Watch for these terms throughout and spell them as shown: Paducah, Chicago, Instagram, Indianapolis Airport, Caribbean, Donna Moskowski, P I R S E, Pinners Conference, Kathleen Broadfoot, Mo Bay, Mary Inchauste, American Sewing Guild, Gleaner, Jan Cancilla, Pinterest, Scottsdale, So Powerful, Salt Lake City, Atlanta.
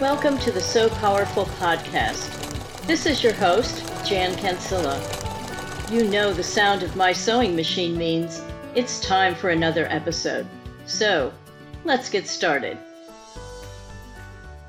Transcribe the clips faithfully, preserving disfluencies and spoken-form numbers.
Welcome to the So Powerful podcast. This is your host, Jan Cancilla. You know the sound of my sewing machine means it's time for another episode. So, let's get started.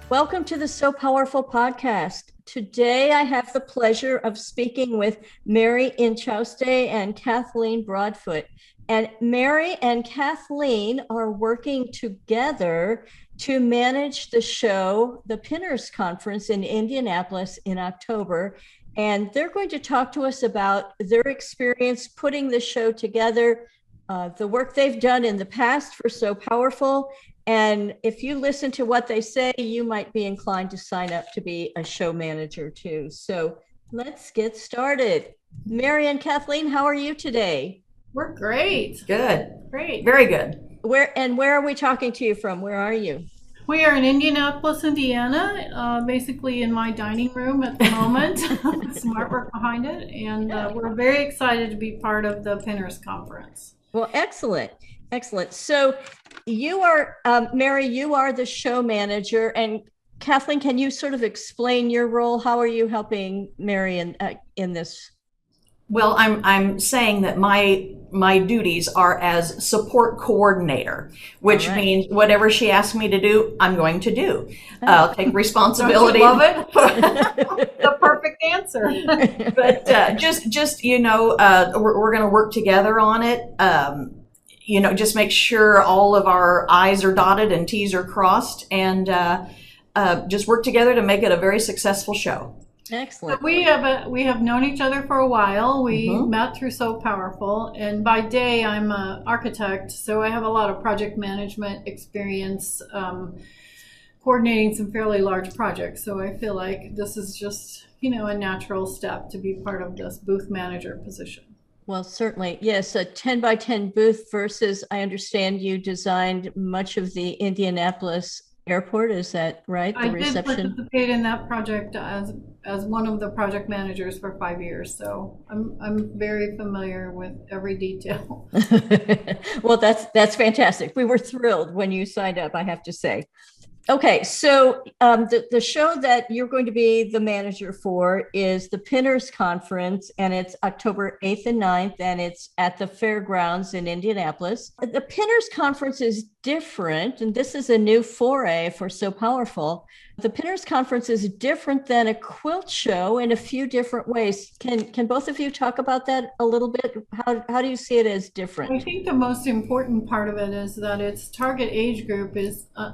Welcome to the So Powerful podcast. Today, I have the pleasure of speaking with Mary Inchauste and Kathleen Broadfoot. And Mary and Kathleen are working together to manage the show, the Pinners Conference in Indianapolis in October. And they're going to talk to us about their experience putting the show together, uh, the work they've done in the past for So Powerful. And if you listen to what they say, you might be inclined to sign up to be a show manager too. So let's get started. Mary and Kathleen, how are you today? We're great. Good. Great. Very good. Where and where are we talking to you from? Where are you? We are in Indianapolis, Indiana, uh, basically in my dining room at the moment. Some artwork behind it. And uh, we're very excited to be part of the Pinners Conference. Well, excellent. Excellent. So you are, um, Mary, you are the show manager, and Kathleen, can you sort of explain your role? How are you helping Mary in, uh, in this? Well, I'm I'm saying that my my duties are as support coordinator, which right. means whatever she asks me to do, I'm going to do. Oh. I'll take responsibility. Don't you love it? The perfect answer. But uh, just just you know, uh, we're, we're going to work together on it. Um, you know, just make sure all of our I's are dotted and T's are crossed, and uh, uh, just work together to make it a very successful show. Excellent. So we have a, we have known each other for a while. We mm-hmm. met through So Powerful, and by day I'm an architect, so I have a lot of project management experience, um, coordinating some fairly large projects. So I feel like this is just, you know, a natural step to be part of this booth manager position. Well, certainly, yes, a ten by ten booth versus, I understand you designed much of the Indianapolis Airport, is that right? The I reception? I did participate in that project as as one of the project managers for five years, so I'm I'm very familiar with every detail. Well, that's that's fantastic. We were thrilled when you signed up, I have to say. Okay, so um, the, the show that you're going to be the manager for is the Pinners Conference, and it's October eighth and ninth, and it's at the fairgrounds in Indianapolis. The Pinners Conference is different, and this is a new foray for So Powerful. The Pinners Conference is different than a quilt show in a few different ways. Can can both of you talk about that a little bit? How how do you see it as different? I think the most important part of it is that its target age group is uh,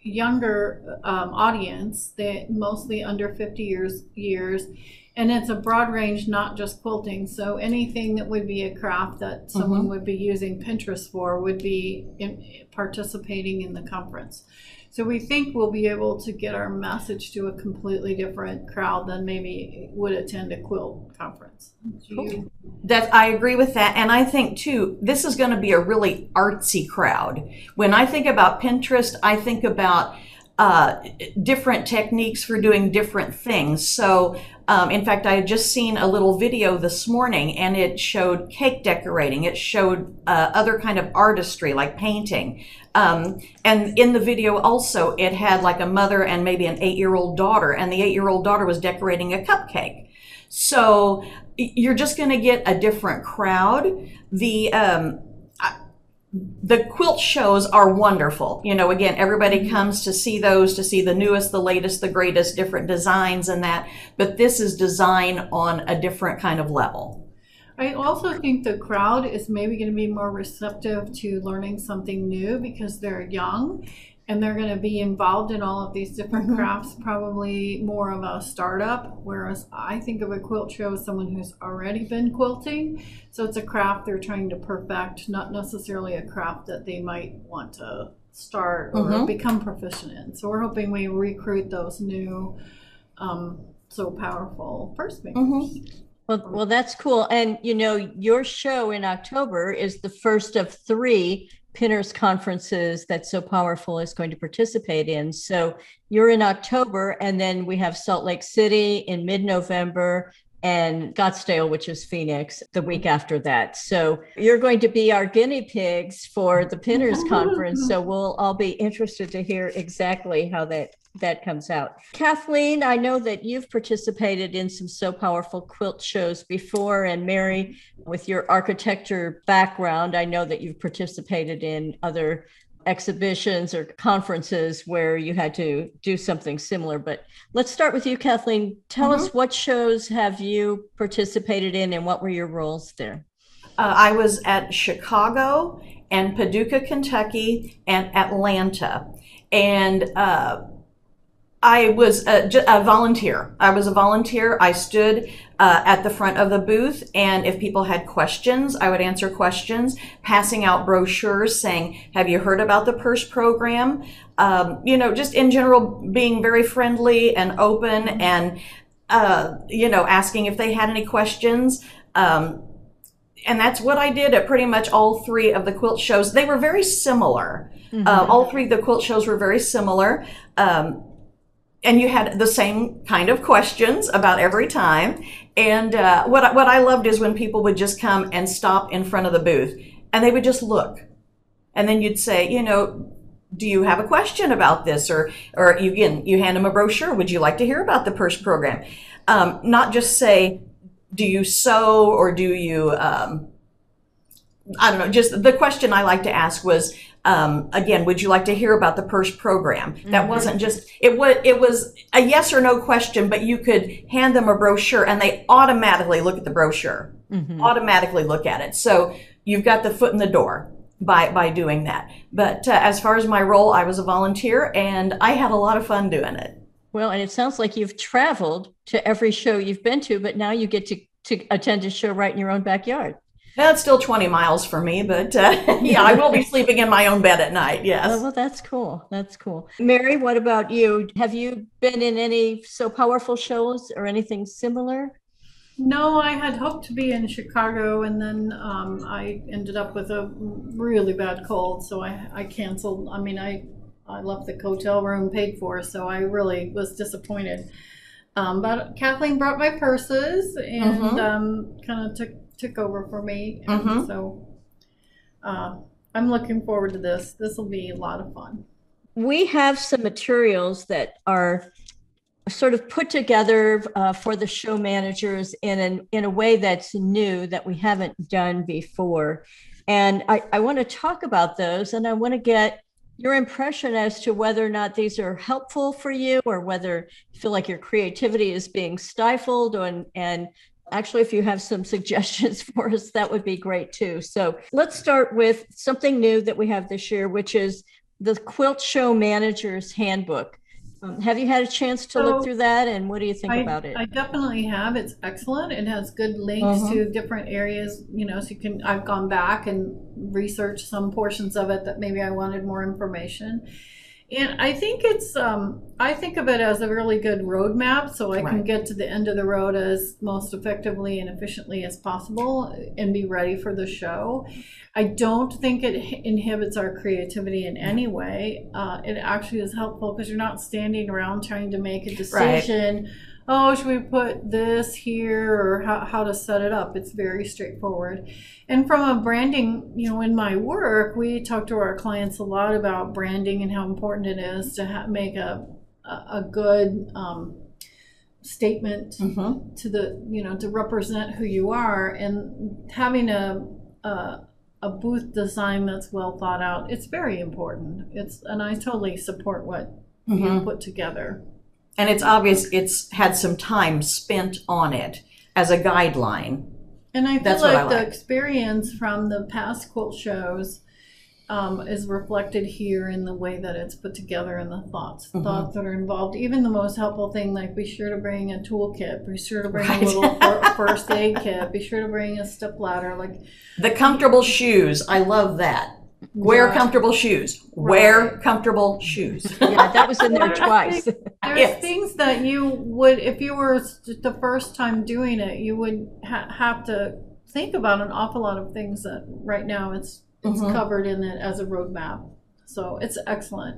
younger um, audience, they mostly under fifty years years, and it's a broad range, not just quilting, so anything that would be a craft that mm-hmm. someone would be using Pinterest for would be in, participating in the conference. So we think we'll be able to get our message to a completely different crowd than maybe would attend a quilt conference. Cool. That I agree with that. And I think, too, this is going to be a really artsy crowd. When I think about Pinterest, I think about uh, different techniques for doing different things. So, um, in fact, I had just seen a little video this morning, and it showed cake decorating. It showed uh, other kind of artistry, like painting. Um, and in the video also, it had like a mother and maybe an eight-year-old daughter, and the eight-year-old daughter was decorating a cupcake. So you're just going to get a different crowd. The um, the quilt shows are wonderful. You know, again, everybody comes to see those, to see the newest, the latest, the greatest, different designs and that. But this is design on a different kind of level. I also think the crowd is maybe going to be more receptive to learning something new because they're young and they're going to be involved in all of these different crafts, probably more of a startup, whereas I think of a quilt show as someone who's already been quilting. So it's a craft they're trying to perfect, not necessarily a craft that they might want to start or mm-hmm. become proficient in. So we're hoping we recruit those new, um, So Powerful first makers. Mm-hmm. Well, well, that's cool. And, you know, your show in October is the first of three Pinners conferences that So Powerful is going to participate in. So you're in October, and then we have Salt Lake City in mid-November, and Scottsdale, which is Phoenix, the week after that. So you're going to be our guinea pigs for the Pinners Conference. So we'll all be interested to hear exactly how that, that comes out. Kathleen, I know that you've participated in some So Powerful quilt shows before, and Mary, with your architecture background, I know that you've participated in other exhibitions or conferences where you had to do something similar. But let's start with you, Kathleen. Tell mm-hmm. us, what shows have you participated in and what were your roles there? Uh, I was at Chicago and Paducah, Kentucky, and Atlanta. And uh, I was a, a volunteer. I was a volunteer. I stood uh, at the front of the booth, and if people had questions, I would answer questions, passing out brochures saying, have you heard about the P I R S E program? Um, you know, just in general, being very friendly and open, and, uh, you know, asking if they had any questions. Um, and that's what I did at pretty much all three of the quilt shows. They were very similar. Mm-hmm. Uh, all three of the quilt shows were very similar. Um, And you had the same kind of questions about every time. And uh, what, what I loved is when people would just come and stop in front of the booth, and they would just look. And then you'd say, you know, do you have a question about this? Or, or you, again, you hand them a brochure. Would you like to hear about the P I R S E program? Um, not just say, do you sew or do you, um, I don't know, just the question I like to ask was, Um, again, would you like to hear about the P I R S E program? Mm-hmm. That wasn't just, it was, it was a yes or no question, but you could hand them a brochure and they automatically look at the brochure, mm-hmm. automatically look at it. So you've got the foot in the door by, by doing that. But uh, as far as my role, I was a volunteer and I had a lot of fun doing it. Well, and it sounds like you've traveled to every show you've been to, but now you get to, to attend a show right in your own backyard. That's still twenty miles for me, but uh, yeah, I will be sleeping in my own bed at night, yes. Oh, well, that's cool. That's cool. Mary, what about you? Have you been in any So Powerful shows or anything similar? No, I had hoped to be in Chicago, and then um, I ended up with a really bad cold, so I, I canceled. I mean, I, I left the hotel room paid for, so I really was disappointed. Um, but Kathleen brought my purses and mm-hmm. um, kind of took... took over for me, and mm-hmm. so uh, I'm looking forward to this. This will be a lot of fun. We have some materials that are sort of put together uh, for the show managers in an, in a way that's new, that we haven't done before, and I, I want to talk about those, and I want to get your impression as to whether or not these are helpful for you, or whether you feel like your creativity is being stifled, and and actually, if you have some suggestions for us, that would be great too. So let's start with something new that we have this year, which is the Quilt Show Manager's Handbook. Um, have you had a chance to so look through that, and what do you think I, about it? I definitely have. It's excellent. It has good links uh-huh. to different areas, you know, so you can, I've gone back and researched some portions of it that maybe I wanted more information. And I think it's, um, I think of it as a really good roadmap, so I right. can get to the end of the road as most effectively and efficiently as possible and be ready for the show. I don't think it inhibits our creativity in any way. Uh, it actually is helpful because you're not standing around trying to make a decision. Right. Oh, should we put this here, or how, how to set it up? It's very straightforward. And from a branding, you know, in my work, we talk to our clients a lot about branding and how important it is to ha- make a, a, a good um, statement mm-hmm. to the, you know, to represent who you are, and having a, a a booth design that's well thought out. It's very important. It's, and I totally support what mm-hmm. you put together. And it's obvious it's had some time spent on it as a guideline. And I feel That's like, I like the experience from the past quilt shows um, is reflected here in the way that it's put together, and the thoughts, mm-hmm. thoughts that are involved. Even the most helpful thing, like be sure to bring a toolkit, be sure to bring right. a little first aid kit, be sure to bring a step ladder. Like the comfortable shoes. I love that. Wear right. comfortable shoes. Right. Wear comfortable shoes. Yeah, that was in there twice. There's yes. things that you would, if you were the first time doing it, you would ha- have to think about an awful lot of things that right now it's it's mm-hmm. covered in it as a roadmap. So it's excellent.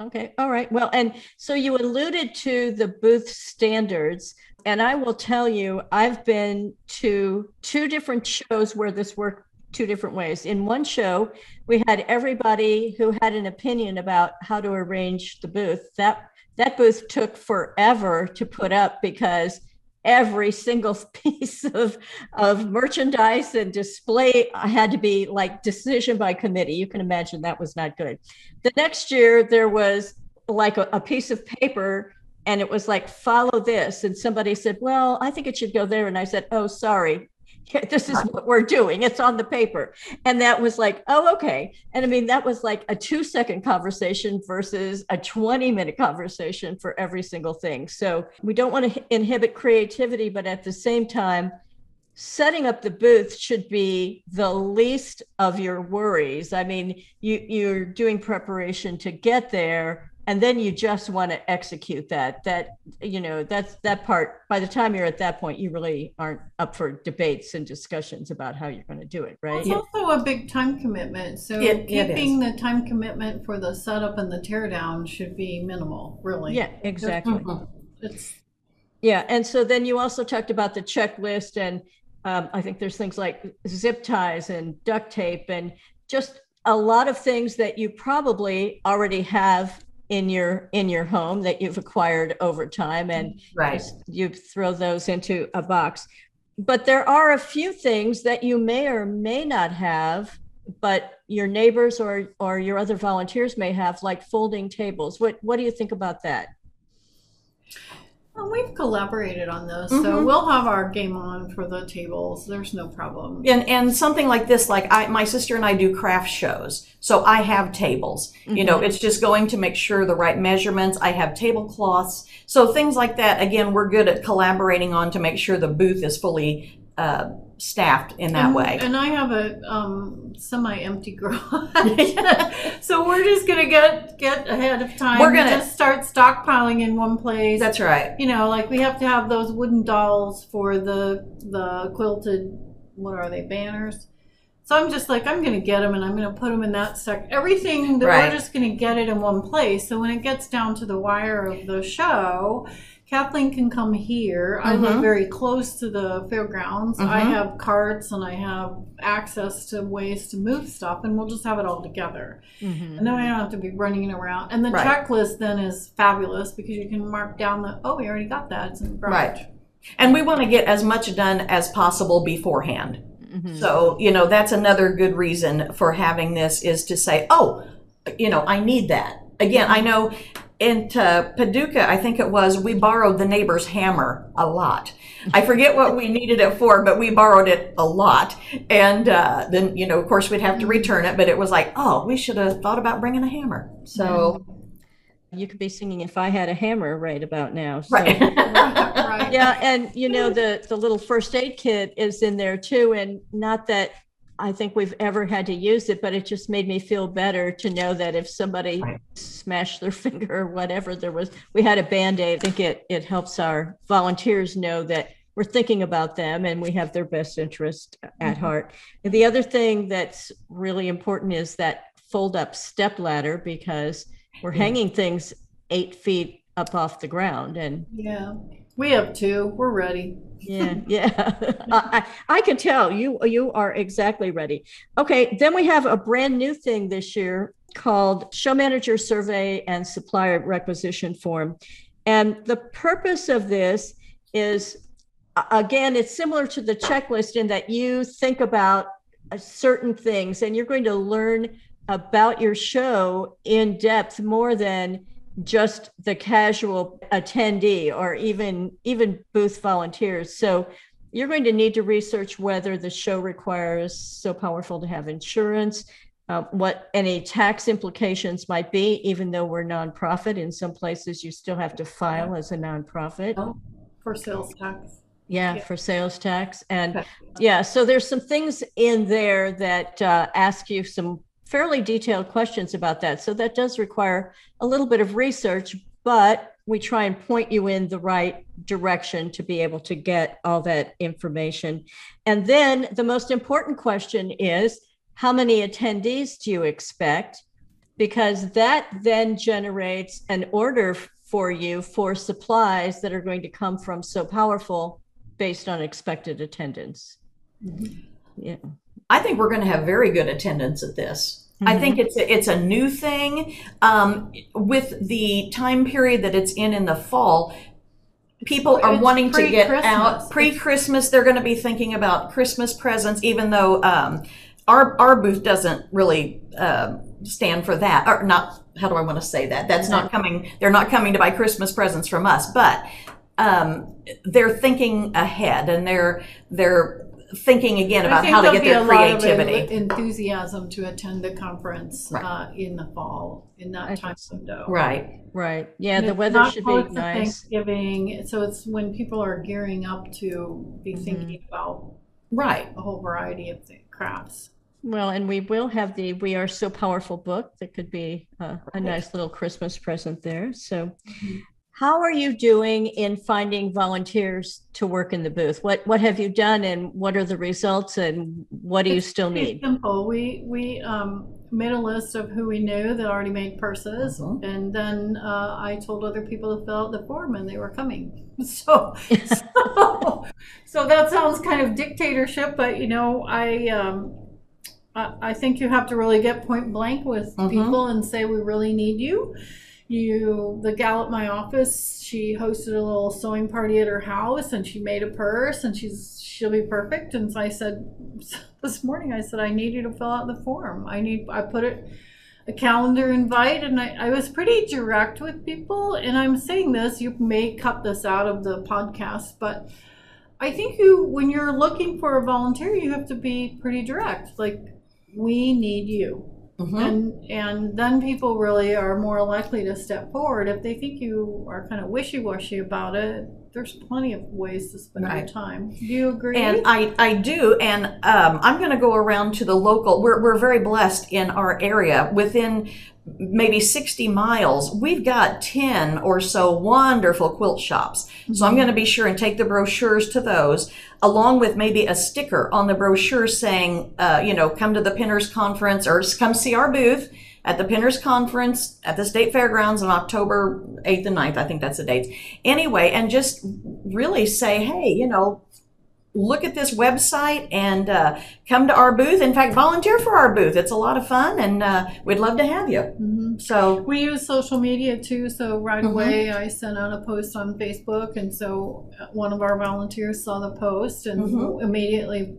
Okay. All right. Well, and so you alluded to the booth standards, and I will tell you, I've been to two different shows where this worked two different ways. In one show, we had everybody who had an opinion about how to arrange the booth. That that booth took forever to put up because every single piece of, of merchandise and display had to be like decision by committee. You can imagine that was not good. The next year there was like a, a piece of paper and it was like, follow this. And somebody said, well, I think it should go there. And I said, oh, sorry, this is what we're doing. It's on the paper. And that was like, oh, okay. And I mean, that was like a two second conversation versus a twenty minute conversation for every single thing. So we don't want to inhibit creativity, but at the same time, setting up the booth should be the least of your worries. I mean, you, you're doing preparation to get there, and then you just want to execute that, that, you know, that's that part. By the time you're at that point, you really aren't up for debates and discussions about how you're going to do it, right? It's also a big time commitment. So it, keeping it the time commitment for the setup and the teardown should be minimal, really. Yeah, exactly. It's, yeah. And so then you also talked about the checklist, and um, I think there's things like zip ties and duct tape and just a lot of things that you probably already have in your in your home that you've acquired over time, and right. you throw those into a box. But there are a few things that you may or may not have, but your neighbors or or your other volunteers may have, like folding tables. What what do you think about that? Well, we've collaborated on those, mm-hmm. so we'll have our game on for the tables. There's no problem. And and something like this, like I, my sister and I do craft shows, so I have tables. Mm-hmm. You know, it's just going to make sure the right measurements. I have tablecloths, so things like that. Again, we're good at collaborating on to make sure the booth is fully uh, staffed in that and, way. And I have a um, semi-empty garage, so we're just gonna get get ahead of time. We're gonna we just start stockpiling in one place. That's right. You know, like we have to have those wooden dolls for the the quilted, what are they, banners? So I'm just like, I'm gonna get them and I'm gonna put them in that sec. Everything that right. we're just gonna get it in one place. So when it gets down to the wire of the show, Kathleen can come here. Mm-hmm. I live very close to the fairgrounds. Mm-hmm. I have carts and I have access to ways to move stuff, and we'll just have it all together. Mm-hmm. And then I don't have to be running around. And the right. checklist then is fabulous because you can mark down the, oh, we already got that. It's in the garage. Right. And we want to get as much done as possible beforehand. Mm-hmm. So, you know, that's another good reason for having this, is to say, oh, you know, I need that. Again, I know... In Paducah, I think it was, we borrowed the neighbor's hammer a lot. I forget what we needed it for, but we borrowed it a lot. And uh, then, you know, of course, we'd have to return it. But it was like, oh, we should have thought about bringing a hammer. So you could be singing "If I Had a Hammer" right about now. So. Right. Yeah. And, you know, the, the little first aid kit is in there, too. And not that I think we've ever had to use it, but it just made me feel better to know that if somebody right. smashed their finger or whatever, there was, we had a Band-Aid. I think it, it helps our volunteers know that we're thinking about them and we have their best interest at mm-hmm. heart. And the other thing that's really important is that fold-up step ladder, because we're yeah. hanging things eight feet up off the ground. And yeah, we have two, we're ready. Yeah, yeah. I, I can tell you you are exactly ready. Okay, then we have a brand new thing this year called Show Manager Survey and Supplier Requisition Form. And the purpose of this is, again, it's similar to the checklist in that you think about certain things and you're going to learn about your show in depth more than just the casual attendee or even even booth volunteers. So you're going to need to research whether the show requires So Powerful to have insurance, uh, what any tax implications might be, even though we're nonprofit. In some places, you still have to file as a nonprofit. Oh, for sales tax. Yeah, yeah, for sales tax. And yeah, so there's some things in there that uh, ask you some fairly detailed questions about that. So that does require a little bit of research, but we try and point you in the right direction to be able to get all that information. And then the most important question is, how many attendees do you expect? because that then generates an order for you for supplies that are going to come from So Powerful based on expected attendance. Mm-hmm. Yeah. I think we're going to have very good attendance at this. Mm-hmm. I think it's a, it's a new thing. Um, with the time period that it's in in the fall, people are it's wanting to get Christmas. out pre-Christmas. They're going to be thinking about Christmas presents, even though um, our our booth doesn't really uh, stand for that. Or not. How do I want to say that? That's mm-hmm. not coming. They're not coming to buy Christmas presents from us, but um, they're thinking ahead, and they're they're. thinking again about how to get their creativity. Of enthusiasm to attend the conference right. uh, in the fall, in that I time window. So. Right, right. Yeah, and the weather should be nice. Thanksgiving, so it's when people are gearing up to be mm-hmm. thinking about right a whole variety of the crafts. Well, and we will have the We Are So Powerful book that could be uh, a nice little Christmas present there. So. Mm-hmm. How are you doing in finding volunteers to work in the booth? What what have you done, and what are the results, and what do it's you still need? Simple. We we um, made a list of who we knew that already made purses, mm-hmm. and then uh, I told other people to fill out the form, and they were coming. So so, so that sounds kind of dictatorship, but you know I. Um, I, I think you have to really get point blank with mm-hmm. people and say, we really need you. You, the gal at my office, she hosted a little sewing party at her house, and she made a purse, and she's she'll be perfect. And so I said this morning, I said, I need you to fill out the form. I need, I put it a calendar invite, and I, I was pretty direct with people. And I'm saying this, you may cut this out of the podcast, but I think you, when you're looking for a volunteer, you have to be pretty direct. Like, we need you. Mm-hmm. And and then people really are more likely to step forward. If they think you are kind of wishy-washy about it, there's plenty of ways to spend right. your time. Do you agree? And I, I do. And um, I'm going to go around to the local. We're we're very blessed in our area. Within maybe sixty miles, we've got ten or so wonderful quilt shops. Mm-hmm. So I'm going to be sure and take the brochures to those, along with maybe a sticker on the brochure saying, uh, you know, come to the Pinners Conference, or come see our booth at the Pinners Conference at the State Fairgrounds on October eighth and ninth. I think that's the dates. Anyway, and just really say, hey, you know, look at this website and uh, come to our booth. In fact, volunteer for our booth. It's a lot of fun, and uh, we'd love to have you. Mm-hmm. So we use social media too. So right mm-hmm. away, I sent out a post on Facebook, and so one of our volunteers saw the post and mm-hmm. immediately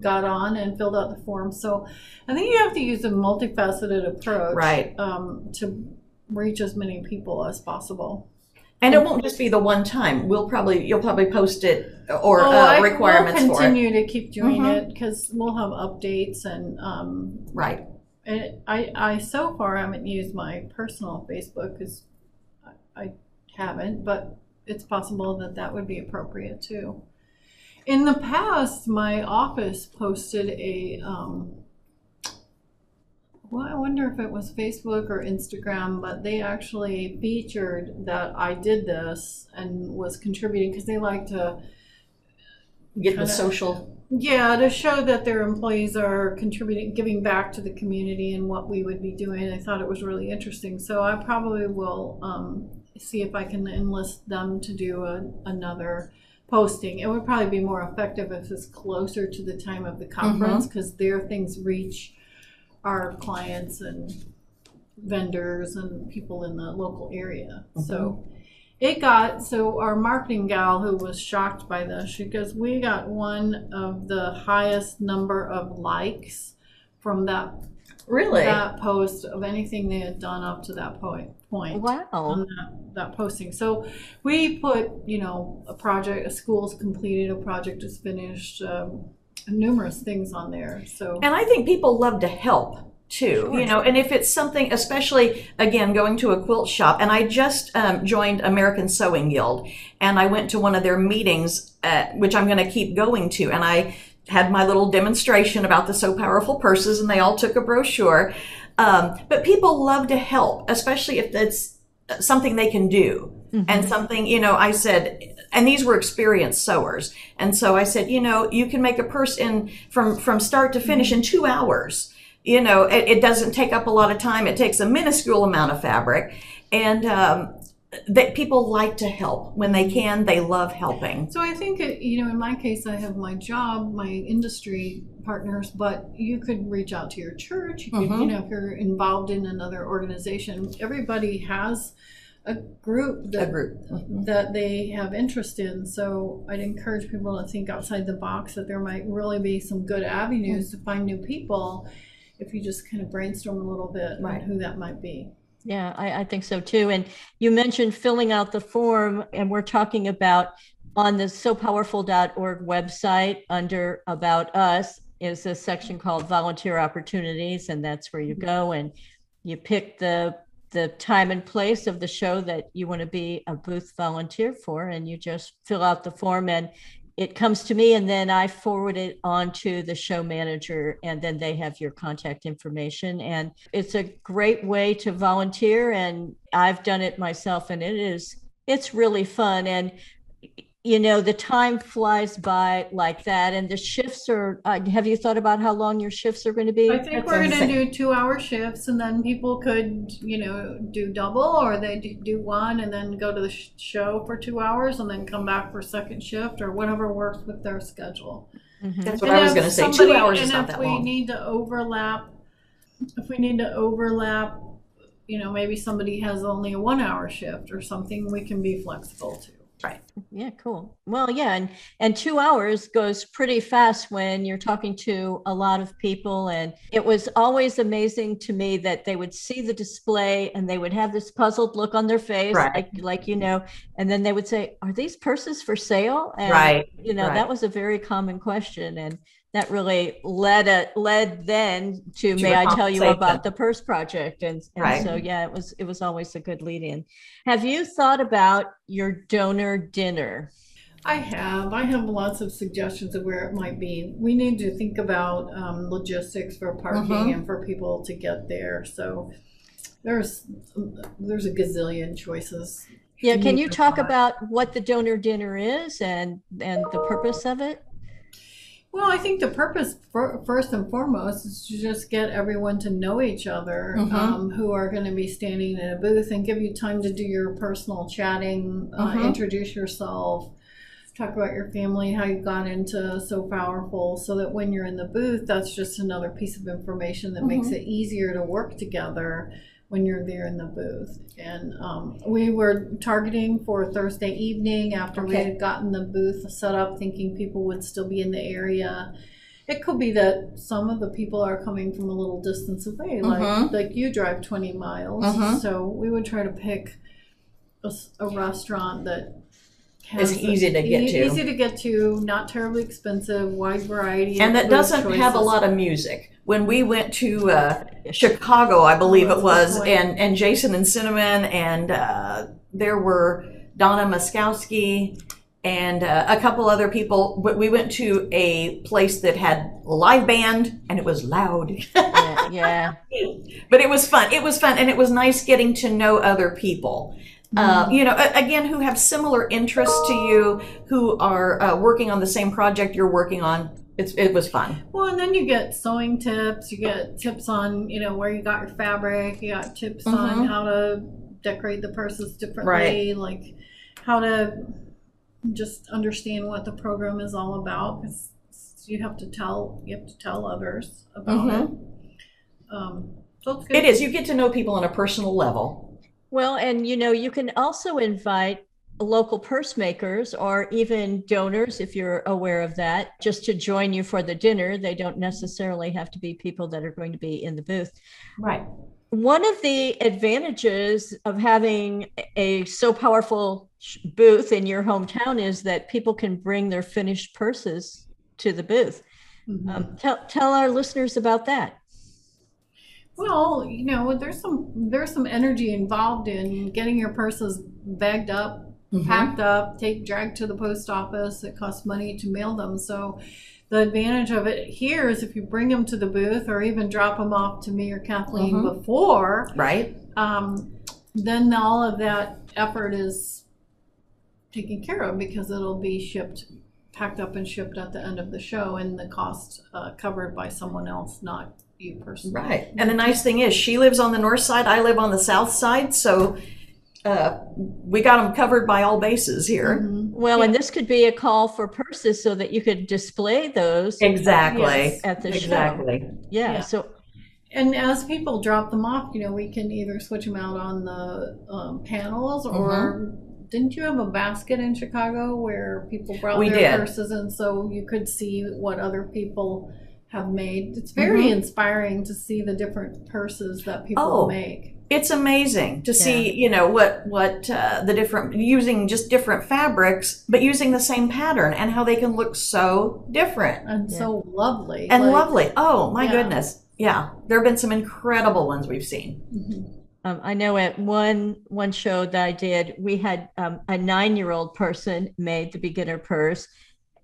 got on and filled out the form. So I think you have to use a multifaceted approach, right. um, to reach as many people as possible. And it won't just be the one time. We'll probably you'll probably post it or oh, uh, requirements for it. We'll continue to keep doing mm-hmm. it, because we'll have updates and um, right. And I I so far haven't used my personal Facebook because I, I haven't, but it's possible that that would be appropriate too. In the past, my office posted a. Um, Well, I wonder if it was Facebook or Instagram, but they actually featured that I did this and was contributing, because they like to get the social. Yeah, to show that their employees are contributing, giving back to the community and what we would be doing. I thought it was really interesting. So I probably will um, see if I can enlist them to do a, another posting. It would probably be more effective if it's closer to the time of the conference, because mm-hmm. their things reach our clients and vendors and people in the local area. Mm-hmm. So it got, so our marketing gal, who was shocked by this, she goes, we got one of the highest number of likes from that really that post of anything they had done up to that point. Point wow. on that, that posting. So we put, you know, a project, a school's completed, a project is finished, um, numerous things on there. So, and I think people love to help too, sure. you know, and if it's something, especially again going to a quilt shop, and I just um, joined American Sewing Guild, and I went to one of their meetings, uh, which I'm going to keep going to, and I had my little demonstration about the So Powerful purses, and they all took a brochure, um, but people love to help, especially if it's something they can do, mm-hmm. and something, you know, I said, and these were experienced sewers. And so I said, you know, you can make a purse in from, from start to finish in two hours. you know, it, it doesn't take up a lot of time. It takes a minuscule amount of fabric, and um, that people like to help when they can. They love helping. So I think, you know, in my case, I have my job, my industry partners, but you could reach out to your church. You could, mm-hmm. you know, if you're involved in another organization, everybody has a group that, a group. Mm-hmm. that they have interest in. So I'd encourage people to think outside the box, that there might really be some good avenues mm-hmm. to find new people if you just kind of brainstorm a little bit right. on who that might be. Yeah, I, I think so too. And you mentioned filling out the form, and we're talking about on the so powerful dot org website under About Us is a section called Volunteer Opportunities, and that's where you go and you pick the the time and place of the show that you want to be a booth volunteer for, and you just fill out the form and it comes to me, and then I forward it on to the show manager, and then they have your contact information. And it's a great way to volunteer, and I've done it myself, and it is, it's really fun. And, you know, the time flies by like that, and the shifts are, uh, have you thought about how long your shifts are going to be? I think That's we're going to do two hour shifts, and then people could, you know, do double, or they do one and then go to the show for two hours and then come back for second shift, or whatever works with their schedule. Mm-hmm. That's what and I was going to say. Two hours is not that long. And if we need to overlap, if we need to overlap, you know, maybe somebody has only a one hour shift or something, we can be flexible too. Right. Yeah, cool. Well, yeah. And, and two hours goes pretty fast when you're talking to a lot of people. And it was always amazing to me that they would see the display and they would have this puzzled look on their face, right. like, like, you know, and then they would say, are these purses for sale? And, right. you know, right. that was a very common question. And that really led a, led then to, to may I tell you about them. The purse project. And, and right. so, yeah, it was, it was always a good lead in. Have you thought about your donor dinner? I have. I have lots of suggestions of where it might be. We need to think about um, logistics for parking mm-hmm. and for people to get there. So there's, there's a gazillion choices. Yeah. Can you talk that. about what the donor dinner is and, and the purpose of it? Well, I think the purpose for, first and foremost is to just get everyone to know each other mm-hmm. um, who are going to be standing in a booth, and give you time to do your personal chatting, mm-hmm. uh, introduce yourself, talk about your family, how you got into So Powerful, so that when you're in the booth, that's just another piece of information that mm-hmm. makes it easier to work together when you're there in the booth. And um, we were targeting for Thursday evening after okay. we had gotten the booth set up, thinking people would still be in the area. It could be that some of the people are coming from a little distance away, like mm-hmm. like you drive twenty miles. Mm-hmm. So we would try to pick a, a restaurant that has it's easy to get e- to. Easy to get to, not terribly expensive, wide variety. And that doesn't choices. have a lot of music. When we went to uh, Chicago, I believe it was, and, and Jason and Cinnamon, and uh, there were Donna Moskowski and uh, a couple other people. We went to a place that had a live band, and it was loud. Yeah. yeah. But it was fun. It was fun, and it was nice getting to know other people. Mm-hmm. Uh, you know, again, who have similar interests to you, who are uh, working on the same project you're working on. It's, it was fun. Well, and then you get sewing tips. You get tips on, you know, where you got your fabric. You got tips mm-hmm. on how to decorate the purses differently, right. like how to just understand what the program is all about. Because you have to tell you have to tell others about mm-hmm. it. Um, so it's good. It is. You get to know people on a personal level. Well, and, you know, you can also invite local purse makers or even donors, if you're aware of that, just to join you for the dinner. They don't necessarily have to be people that are going to be in the booth. Right. One of the advantages of having a So Powerful booth in your hometown is that people can bring their finished purses to the booth. Mm-hmm. Um, tell, tell our listeners about that. Well, you know, there's some there's some energy involved in getting your purses bagged up, mm-hmm. packed up, take dragged to the post office. It costs money to mail them. So the advantage of it here is if you bring them to the booth or even drop them off to me or Kathleen mm-hmm. before, right? Um, then all of that effort is taken care of because it'll be shipped, packed up and shipped at the end of the show, and the cost uh, covered by someone else, not you personally. Right. And the nice thing is she lives on the north side, I live on the south side, so uh, we got them covered by all bases here. Mm-hmm. Well, yeah. And this could be a call for purses so that you could display those. Exactly. Yes. At the exactly. show. Exactly. Yeah, yeah. So. And as people drop them off, you know, we can either switch them out on the um, panels or mm-hmm. didn't you have a basket in Chicago where people brought we their did. purses, and so you could see what other people have made? It's very mm-hmm. inspiring to see the different purses that people oh, make. It's amazing to yeah. see, you know, what what uh, the different, using just different fabrics, but using the same pattern, and how they can look so different. And yeah. so lovely. And like, lovely. Oh, my yeah. goodness. Yeah, there have been some incredible ones we've seen. Mm-hmm. Um, I know at one one show that I did, we had um, a nine-year-old person made the beginner purse.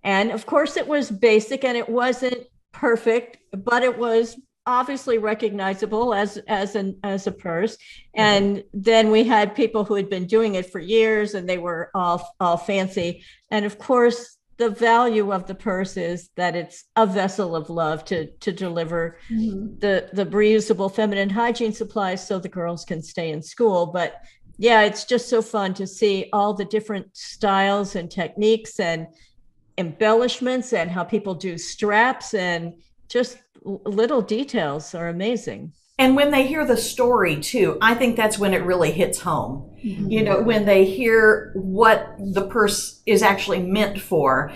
And of course it was basic and it wasn't perfect, but it was obviously recognizable as, as, an, as a purse. And mm-hmm. then we had people who had been doing it for years and they were all, all fancy. And of course, the value of the purse is that it's a vessel of love to to deliver mm-hmm. the the reusable feminine hygiene supplies so the girls can stay in school. But yeah, it's just so fun to see all the different styles and techniques and embellishments and how people do straps, and just little details are amazing. And when they hear the story too, I think that's when it really hits home. Mm-hmm. You know, when they hear what the purse is actually meant for,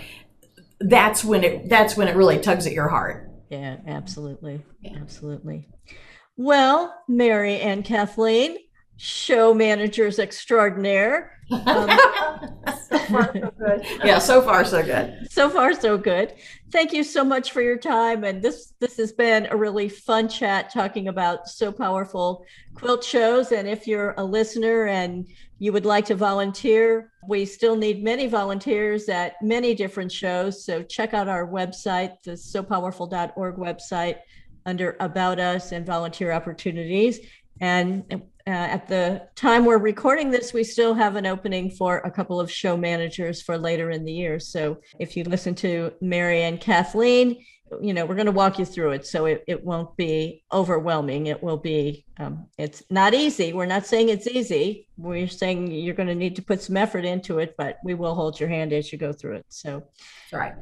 that's when it that's when it really tugs at your heart. Yeah, absolutely. Yeah. Absolutely. Well, Mary and Kathleen, show managers extraordinaire. Um, so far, so good. Yeah, so far, so good. So far, so good. Thank you so much for your time. And this this has been a really fun chat talking about So Powerful quilt shows. And if you're a listener and you would like to volunteer, we still need many volunteers at many different shows. So check out our website, the so powerful dot org website, under About Us and Volunteer Opportunities. And Uh, at the time we're recording this, we still have an opening for a couple of show managers for later in the year. So if you listen to Mary and Kathleen, you know, we're going to walk you through it. So it, it won't be overwhelming. It will be, um, it's not easy. We're not saying it's easy. We're saying you're going to need to put some effort into it, but we will hold your hand as you go through it. So. All right.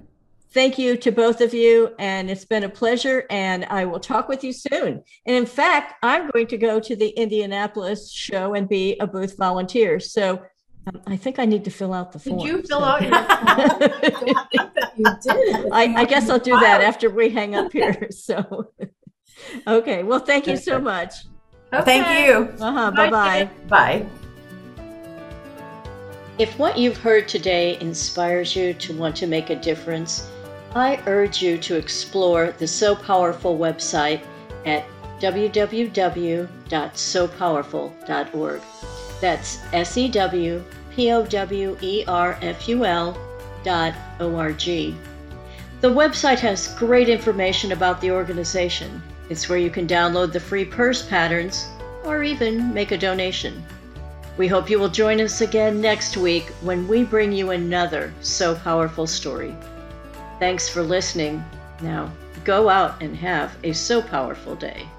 Thank you to both of you, and it's been a pleasure, and I will talk with you soon. And in fact, I'm going to go to the Indianapolis show and be a booth volunteer. So um, I think I need to fill out the form. Did you fill so. out your form? I think that you did. I, I guess I'll do that after we hang up here. So, okay. Well, thank you so much. Okay. Thank you. Uh-huh. Bye-bye. Bye. If what you've heard today inspires you to want to make a difference, I urge you to explore the So Powerful website at w w w dot so powerful dot org. That's S E W P O W E R F U L dot O R G. The website has great information about the organization. It's where you can download the free purse patterns or even make a donation. We hope you will join us again next week when we bring you another So Powerful story. Thanks for listening. Now, go out and have a So Powerful day.